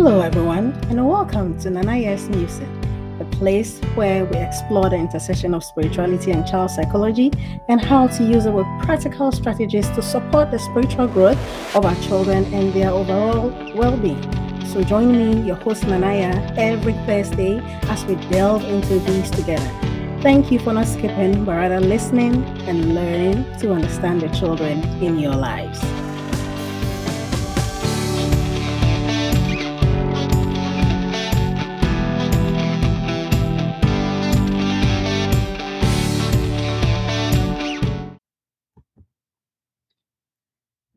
Hello everyone, and welcome to Nana Yaa's Newsome, a place where we explore the intersection of spirituality and child psychology and how to use it with practical strategies to support the spiritual growth of our children and their overall well-being. So join me, your host Nana Yaa, every Thursday as we delve into these together. Thank you for not skipping, but rather listening and learning to understand the children in your lives.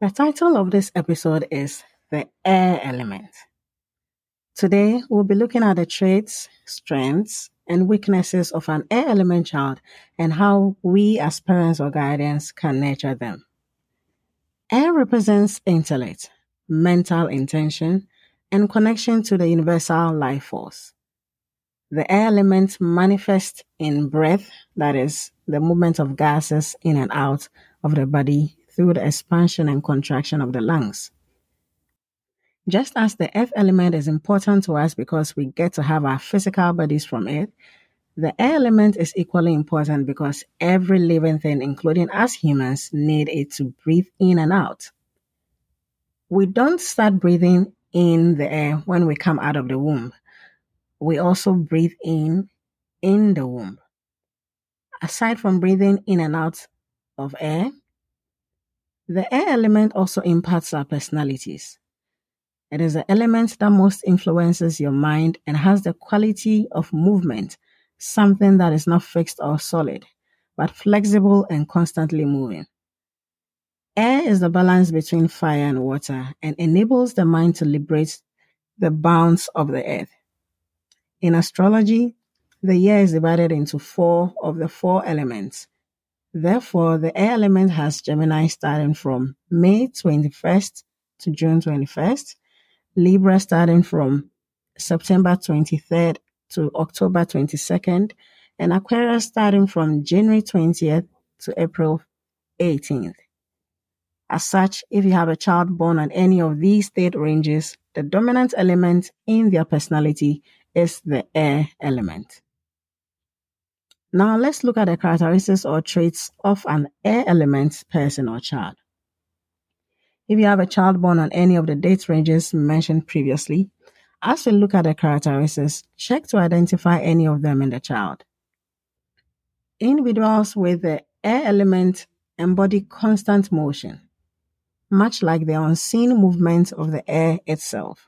The title of this episode is The Air Element. Today, we'll be looking at the traits, strengths, and weaknesses of an air element child and how we as parents or guardians can nurture them. Air represents intellect, mental intention, and connection to the universal life force. The air element manifests in breath, that is, the movement of gases in and out of the body through the expansion and contraction of the lungs. Just as the earth element is important to us because we get to have our physical bodies from it, the air element is equally important because every living thing, including us humans, need it to breathe in and out. We don't start breathing in the air when we come out of the womb. We also breathe in the womb. Aside from breathing in and out of air, the air element also impacts our personalities. It is the element that most influences your mind and has the quality of movement, something that is not fixed or solid, but flexible and constantly moving. Air is the balance between fire and water and enables the mind to liberate the bounds of the earth. In astrology, the year is divided into four of the four elements. Therefore, the air element has Gemini starting from May 21st to June 21st, Libra starting from September 23rd to October 22nd, and Aquarius starting from January 20th to April 18th. As such, if you have a child born on any of these date ranges, the dominant element in their personality is the air element. Now, let's look at the characteristics or traits of an air element person or child. If you have a child born on any of the date ranges mentioned previously, as we look at the characteristics, check to identify any of them in the child. Individuals with the air element embody constant motion, much like the unseen movement of the air itself.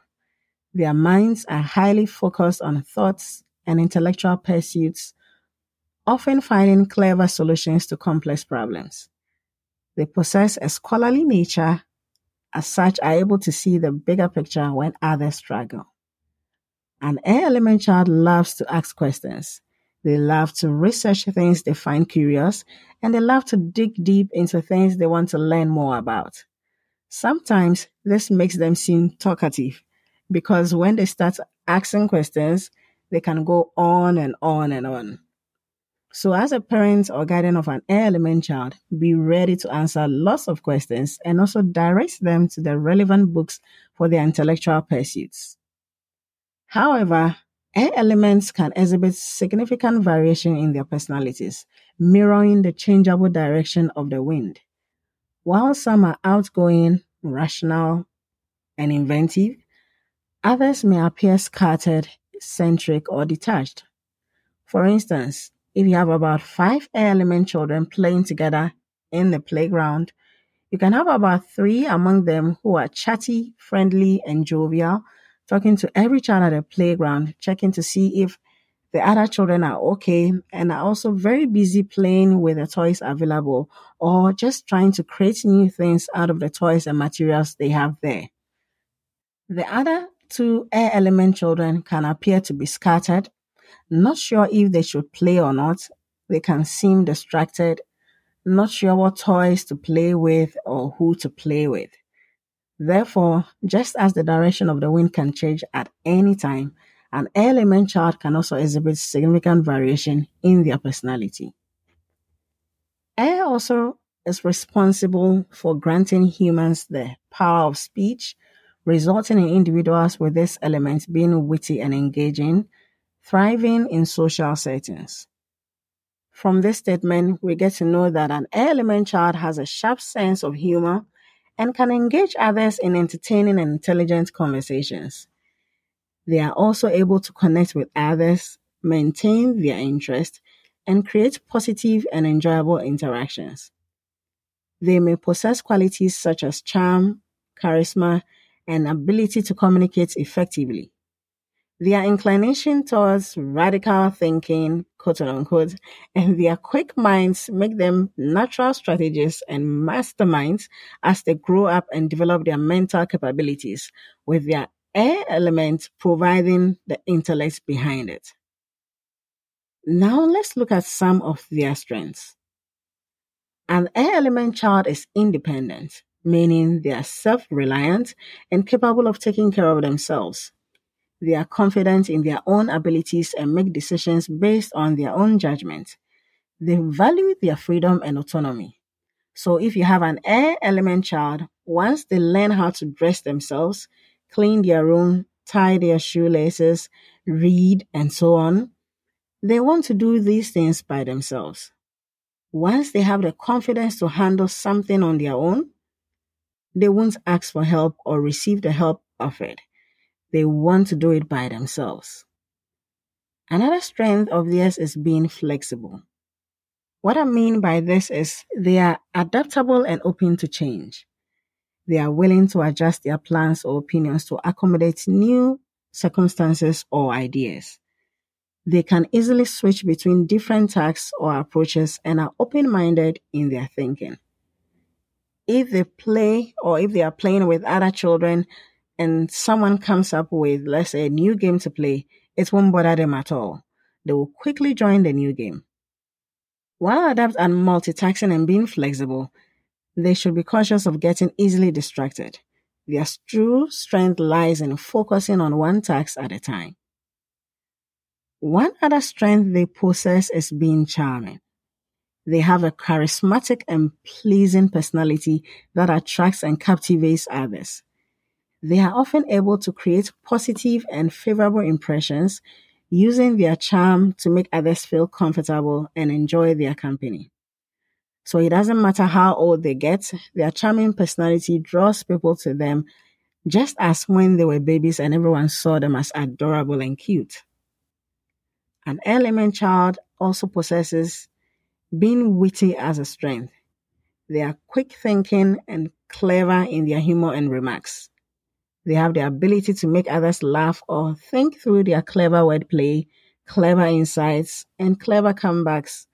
Their minds are highly focused on thoughts and intellectual pursuits, often finding clever solutions to complex problems. They possess a scholarly nature, as such are able to see the bigger picture when others struggle. An air element child loves to ask questions. They love to research things they find curious, and they love to dig deep into things they want to learn more about. Sometimes this makes them seem talkative, because when they start asking questions, they can go on and on and on. So as a parent or guardian of an air element child, be ready to answer lots of questions and also direct them to the relevant books for their intellectual pursuits. However, air elements can exhibit significant variation in their personalities, mirroring the changeable direction of the wind. While some are outgoing, rational, and inventive, others may appear scattered, eccentric, or detached. For instance, if you have about 5 air element children playing together in the playground, you can have about 3 among them who are chatty, friendly, and jovial, talking to every child at the playground, checking to see if the other children are okay, and are also very busy playing with the toys available or just trying to create new things out of the toys and materials they have there. The other 2 air element children can appear to be scattered, not sure if they should play or not. They can seem distracted, not sure what toys to play with or who to play with. Therefore, just as the direction of the wind can change at any time, an air element child can also exhibit significant variation in their personality. Air also is responsible for granting humans the power of speech, resulting in individuals with this element being witty and engaging, thriving in social settings. From this statement, we get to know that an air element child has a sharp sense of humor and can engage others in entertaining and intelligent conversations. They are also able to connect with others, maintain their interest, and create positive and enjoyable interactions. They may possess qualities such as charm, charisma, and ability to communicate effectively. Their inclination towards radical thinking, quote-unquote, and their quick minds make them natural strategists and masterminds as they grow up and develop their mental capabilities, with their air element providing the intellect behind it. Now let's look at some of their strengths. An air element child is independent, meaning they are self-reliant and capable of taking care of themselves. They are confident in their own abilities and make decisions based on their own judgment. They value their freedom and autonomy. So if you have an air element child, once they learn how to dress themselves, clean their room, tie their shoelaces, read, and so on, they want to do these things by themselves. Once they have the confidence to handle something on their own, they won't ask for help or receive the help offered. They want to do it by themselves. Another strength of theirs is being flexible. What I mean by this is they are adaptable and open to change. They are willing to adjust their plans or opinions to accommodate new circumstances or ideas. They can easily switch between different tasks or approaches and are open-minded in their thinking. If they play or if they are playing with other children, and someone comes up with, let's say, a new game to play, it won't bother them at all. They will quickly join the new game. While adept at multitasking and being flexible, they should be cautious of getting easily distracted. Their true strength lies in focusing on one task at a time. One other strength they possess is being charming. They have a charismatic and pleasing personality that attracts and captivates others. They are often able to create positive and favorable impressions using their charm to make others feel comfortable and enjoy their company. So it doesn't matter how old they get, their charming personality draws people to them, just as when they were babies and everyone saw them as adorable and cute. An air element child also possesses being witty as a strength. They are quick thinking and clever in their humor and remarks. They have the ability to make others laugh or think through their clever wordplay, clever insights, and clever comebacks.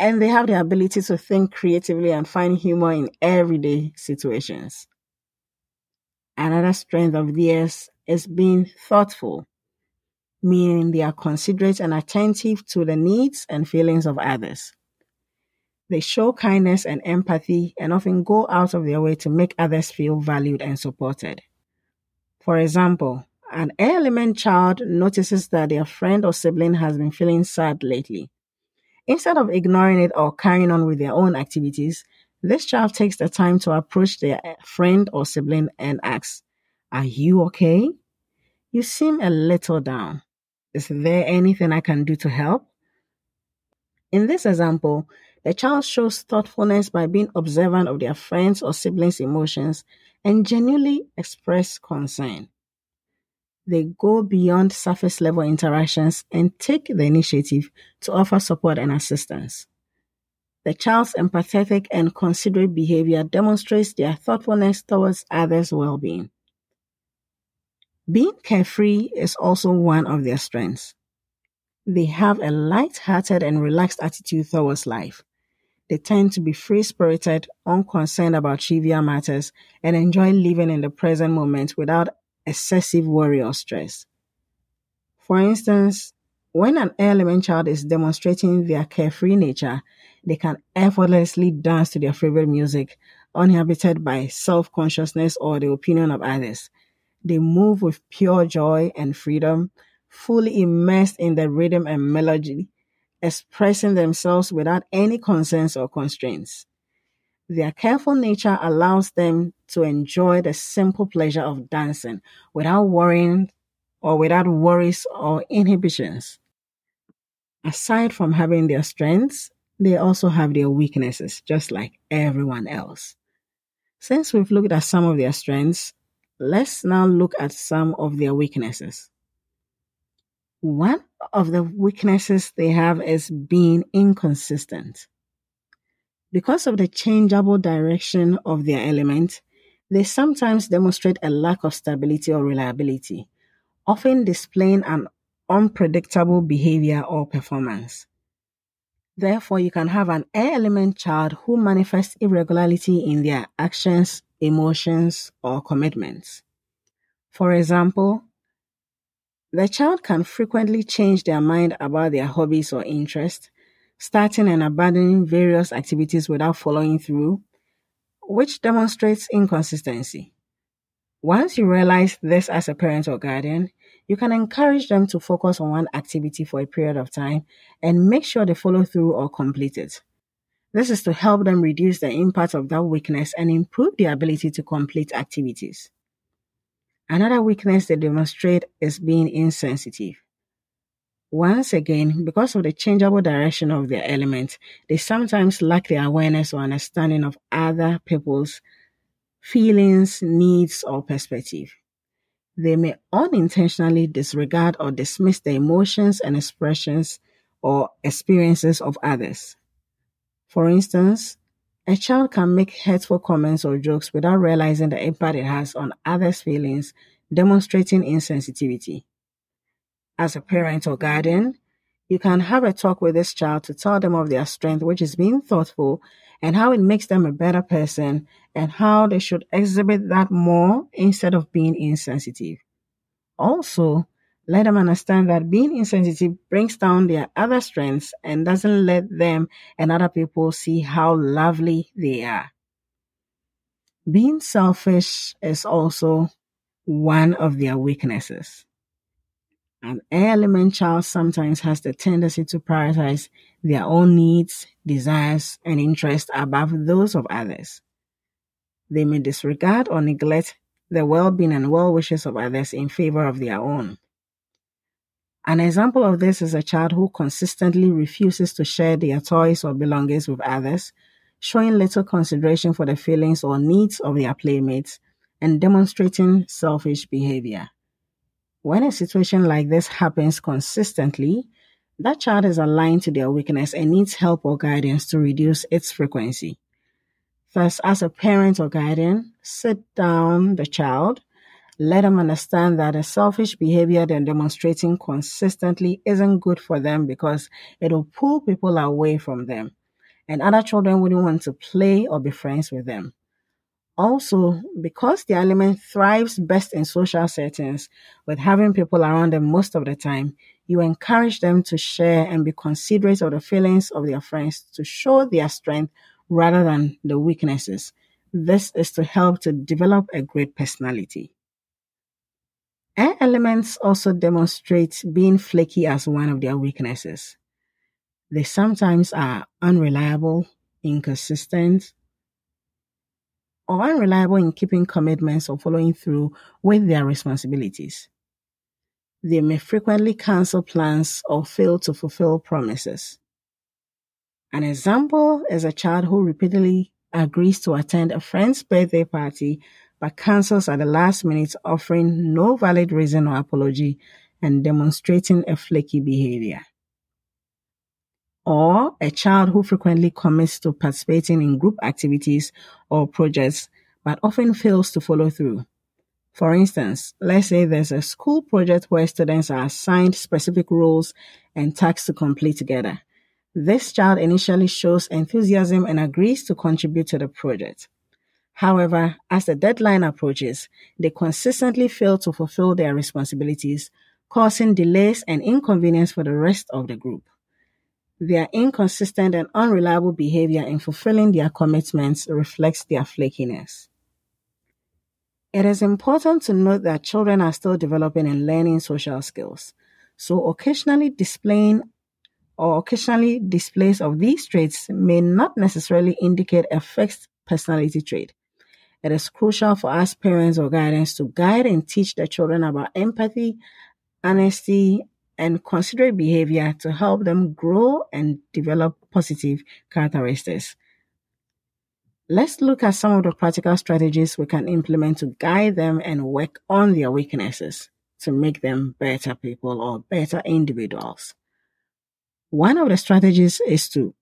And they have the ability to think creatively and find humor in everyday situations. Another strength of theirs is being thoughtful, meaning they are considerate and attentive to the needs and feelings of others. They show kindness and empathy and often go out of their way to make others feel valued and supported. For example, an air element child notices that their friend or sibling has been feeling sad lately. Instead of ignoring it or carrying on with their own activities, this child takes the time to approach their friend or sibling and asks, "Are you okay? You seem a little down. Is there anything I can do to help?" In this example, the child shows thoughtfulness by being observant of their friends' or siblings' emotions and genuinely express concern. They go beyond surface-level interactions and take the initiative to offer support and assistance. The child's empathetic and considerate behavior demonstrates their thoughtfulness towards others' well-being. Being carefree is also one of their strengths. They have a light-hearted and relaxed attitude towards life. They tend to be free-spirited, unconcerned about trivial matters, and enjoy living in the present moment without excessive worry or stress. For instance, when an air element child is demonstrating their carefree nature, they can effortlessly dance to their favorite music, uninhibited by self-consciousness or the opinion of others. They move with pure joy and freedom, fully immersed in the rhythm and melody, expressing themselves without any concerns or constraints. Their careful nature allows them to enjoy the simple pleasure of dancing without worrying or without worries or inhibitions. Aside from having their strengths, they also have their weaknesses, just like everyone else. Since we've looked at some of their strengths, let's now look at some of their weaknesses. One of the weaknesses they have is being inconsistent. Because of the changeable direction of their element, they sometimes demonstrate a lack of stability or reliability, often displaying an unpredictable behavior or performance. Therefore, you can have an air element child who manifests irregularity in their actions, emotions, or commitments. For example, the child can frequently change their mind about their hobbies or interests, starting and abandoning various activities without following through, which demonstrates inconsistency. Once you realize this as a parent or guardian, you can encourage them to focus on one activity for a period of time and make sure they follow through or complete it. This is to help them reduce the impact of that weakness and improve their ability to complete activities. Another weakness they demonstrate is being insensitive. Once again, because of the changeable direction of their element, they sometimes lack the awareness or understanding of other people's feelings, needs, or perspective. They may unintentionally disregard or dismiss the emotions and expressions or experiences of others. For instance, a child can make hurtful comments or jokes without realizing the impact it has on others' feelings, demonstrating insensitivity. As a parent or guardian, you can have a talk with this child to tell them of their strength, which is being thoughtful, and how it makes them a better person, and how they should exhibit that more instead of being insensitive. Also, let them understand that being insensitive brings down their other strengths and doesn't let them and other people see how lovely they are. Being selfish is also one of their weaknesses. An air element child sometimes has the tendency to prioritize their own needs, desires, and interests above those of others. They may disregard or neglect the well-being and well-wishes of others in favor of their own. An example of this is a child who consistently refuses to share their toys or belongings with others, showing little consideration for the feelings or needs of their playmates, and demonstrating selfish behavior. When a situation like this happens consistently, that child is aligned to their weakness and needs help or guidance to reduce its frequency. Thus, as a parent or guardian, sit down the child, let them understand that a selfish behavior they're demonstrating consistently isn't good for them because it'll pull people away from them, and other children wouldn't want to play or be friends with them. Also, because the element thrives best in social settings with having people around them most of the time, you encourage them to share and be considerate of the feelings of their friends to show their strength rather than the weaknesses. This is to help to develop a great personality. Air elements also demonstrate being flaky as one of their weaknesses. They sometimes are unreliable, inconsistent, or unreliable in keeping commitments or following through with their responsibilities. They may frequently cancel plans or fail to fulfill promises. An example is a child who repeatedly agrees to attend a friend's birthday party but cancels at the last minute, offering no valid reason or apology and demonstrating a flaky behavior. Or a child who frequently commits to participating in group activities or projects, but often fails to follow through. For instance, let's say there's a school project where students are assigned specific roles and tasks to complete together. This child initially shows enthusiasm and agrees to contribute to the project. However, as the deadline approaches, they consistently fail to fulfill their responsibilities, causing delays and inconvenience for the rest of the group. Their inconsistent and unreliable behavior in fulfilling their commitments reflects their flakiness. It is important to note that children are still developing and learning social skills, so occasionally displays of these traits may not necessarily indicate a fixed personality trait. It is crucial for us parents or guidance to guide and teach their children about empathy, honesty, and considerate behavior to help them grow and develop positive characteristics. Let's look at some of the practical strategies we can implement to guide them and work on their weaknesses to make them better people or better individuals. One of the strategies is to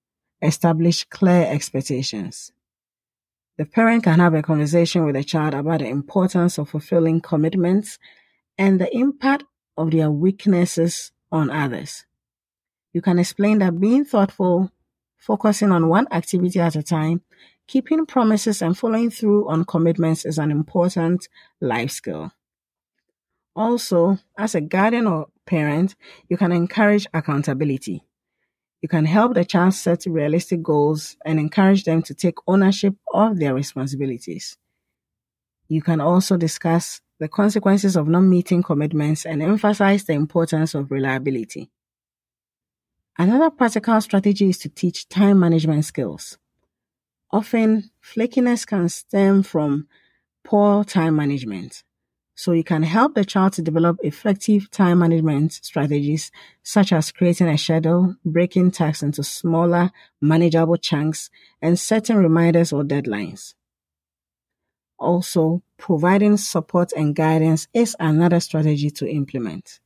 establish clear expectations. The parent can have a conversation with the child about the importance of fulfilling commitments and the impact of their weaknesses on others. You can explain that being thoughtful, focusing on one activity at a time, keeping promises and following through on commitments is an important life skill. Also, as a guardian or parent, you can encourage accountability. You can help the child set realistic goals and encourage them to take ownership of their responsibilities. You can also discuss the consequences of not meeting commitments and emphasize the importance of reliability. Another practical strategy is to teach time management skills. Often, flakiness can stem from poor time management. So you can help the child to develop effective time management strategies, such as creating a schedule, breaking tasks into smaller, manageable chunks, and setting reminders or deadlines. Also, providing support and guidance is another strategy to implement.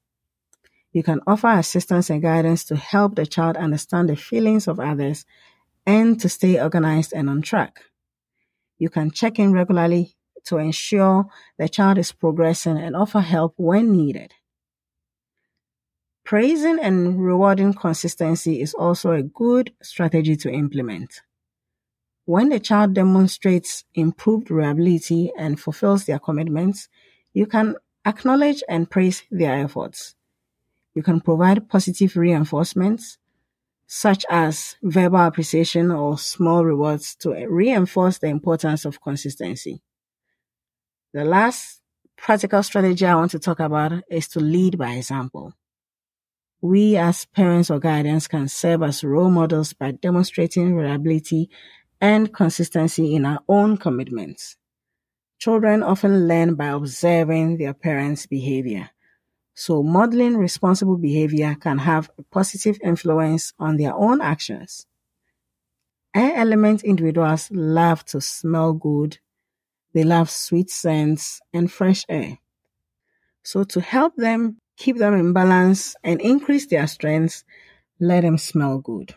You can offer assistance and guidance to help the child understand the feelings of others and to stay organized and on track. You can check in regularly to ensure the child is progressing and offer help when needed. Praising and rewarding consistency is also a good strategy to implement. When the child demonstrates improved reliability and fulfills their commitments, you can acknowledge and praise their efforts. You can provide positive reinforcements, such as verbal appreciation or small rewards, to reinforce the importance of consistency. The last practical strategy I want to talk about is to lead by example. We as parents or guardians can serve as role models by demonstrating reliability and consistency in our own commitments. Children often learn by observing their parents' behavior. So modeling responsible behavior can have a positive influence on their own actions. Air element individuals love to smell good. They love sweet scents and fresh air. So to help them, keep them in balance, and increase their strengths, let them smell good.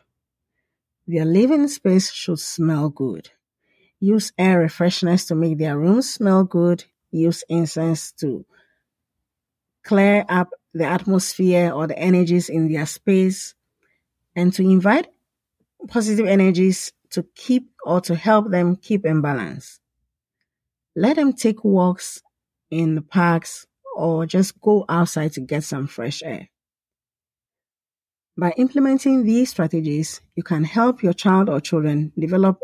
Their living space should smell good. Use air fresheners to make their room smell good. Use incense to clear up the atmosphere or the energies in their space, and to invite positive energies to keep or to help them keep in balance. Let them take walks in the parks or just go outside to get some fresh air. By implementing these strategies, you can help your child or children develop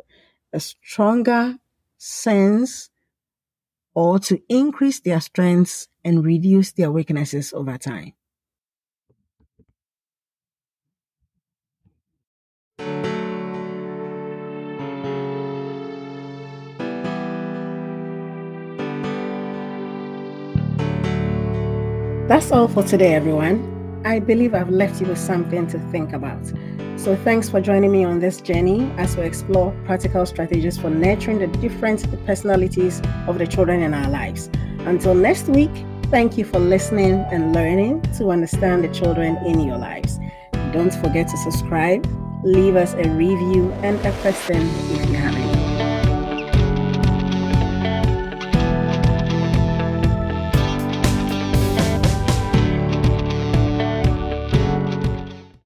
a stronger sense or to increase their strengths and reduce their weaknesses over time. That's all for today, everyone. I believe I've left you with something to think about. So thanks for joining me on this journey as we explore practical strategies for nurturing the different personalities of the children in our lives. Until next week, thank you for listening and learning to understand the children in your lives. Don't forget to subscribe, leave us a review and a question if you haven't.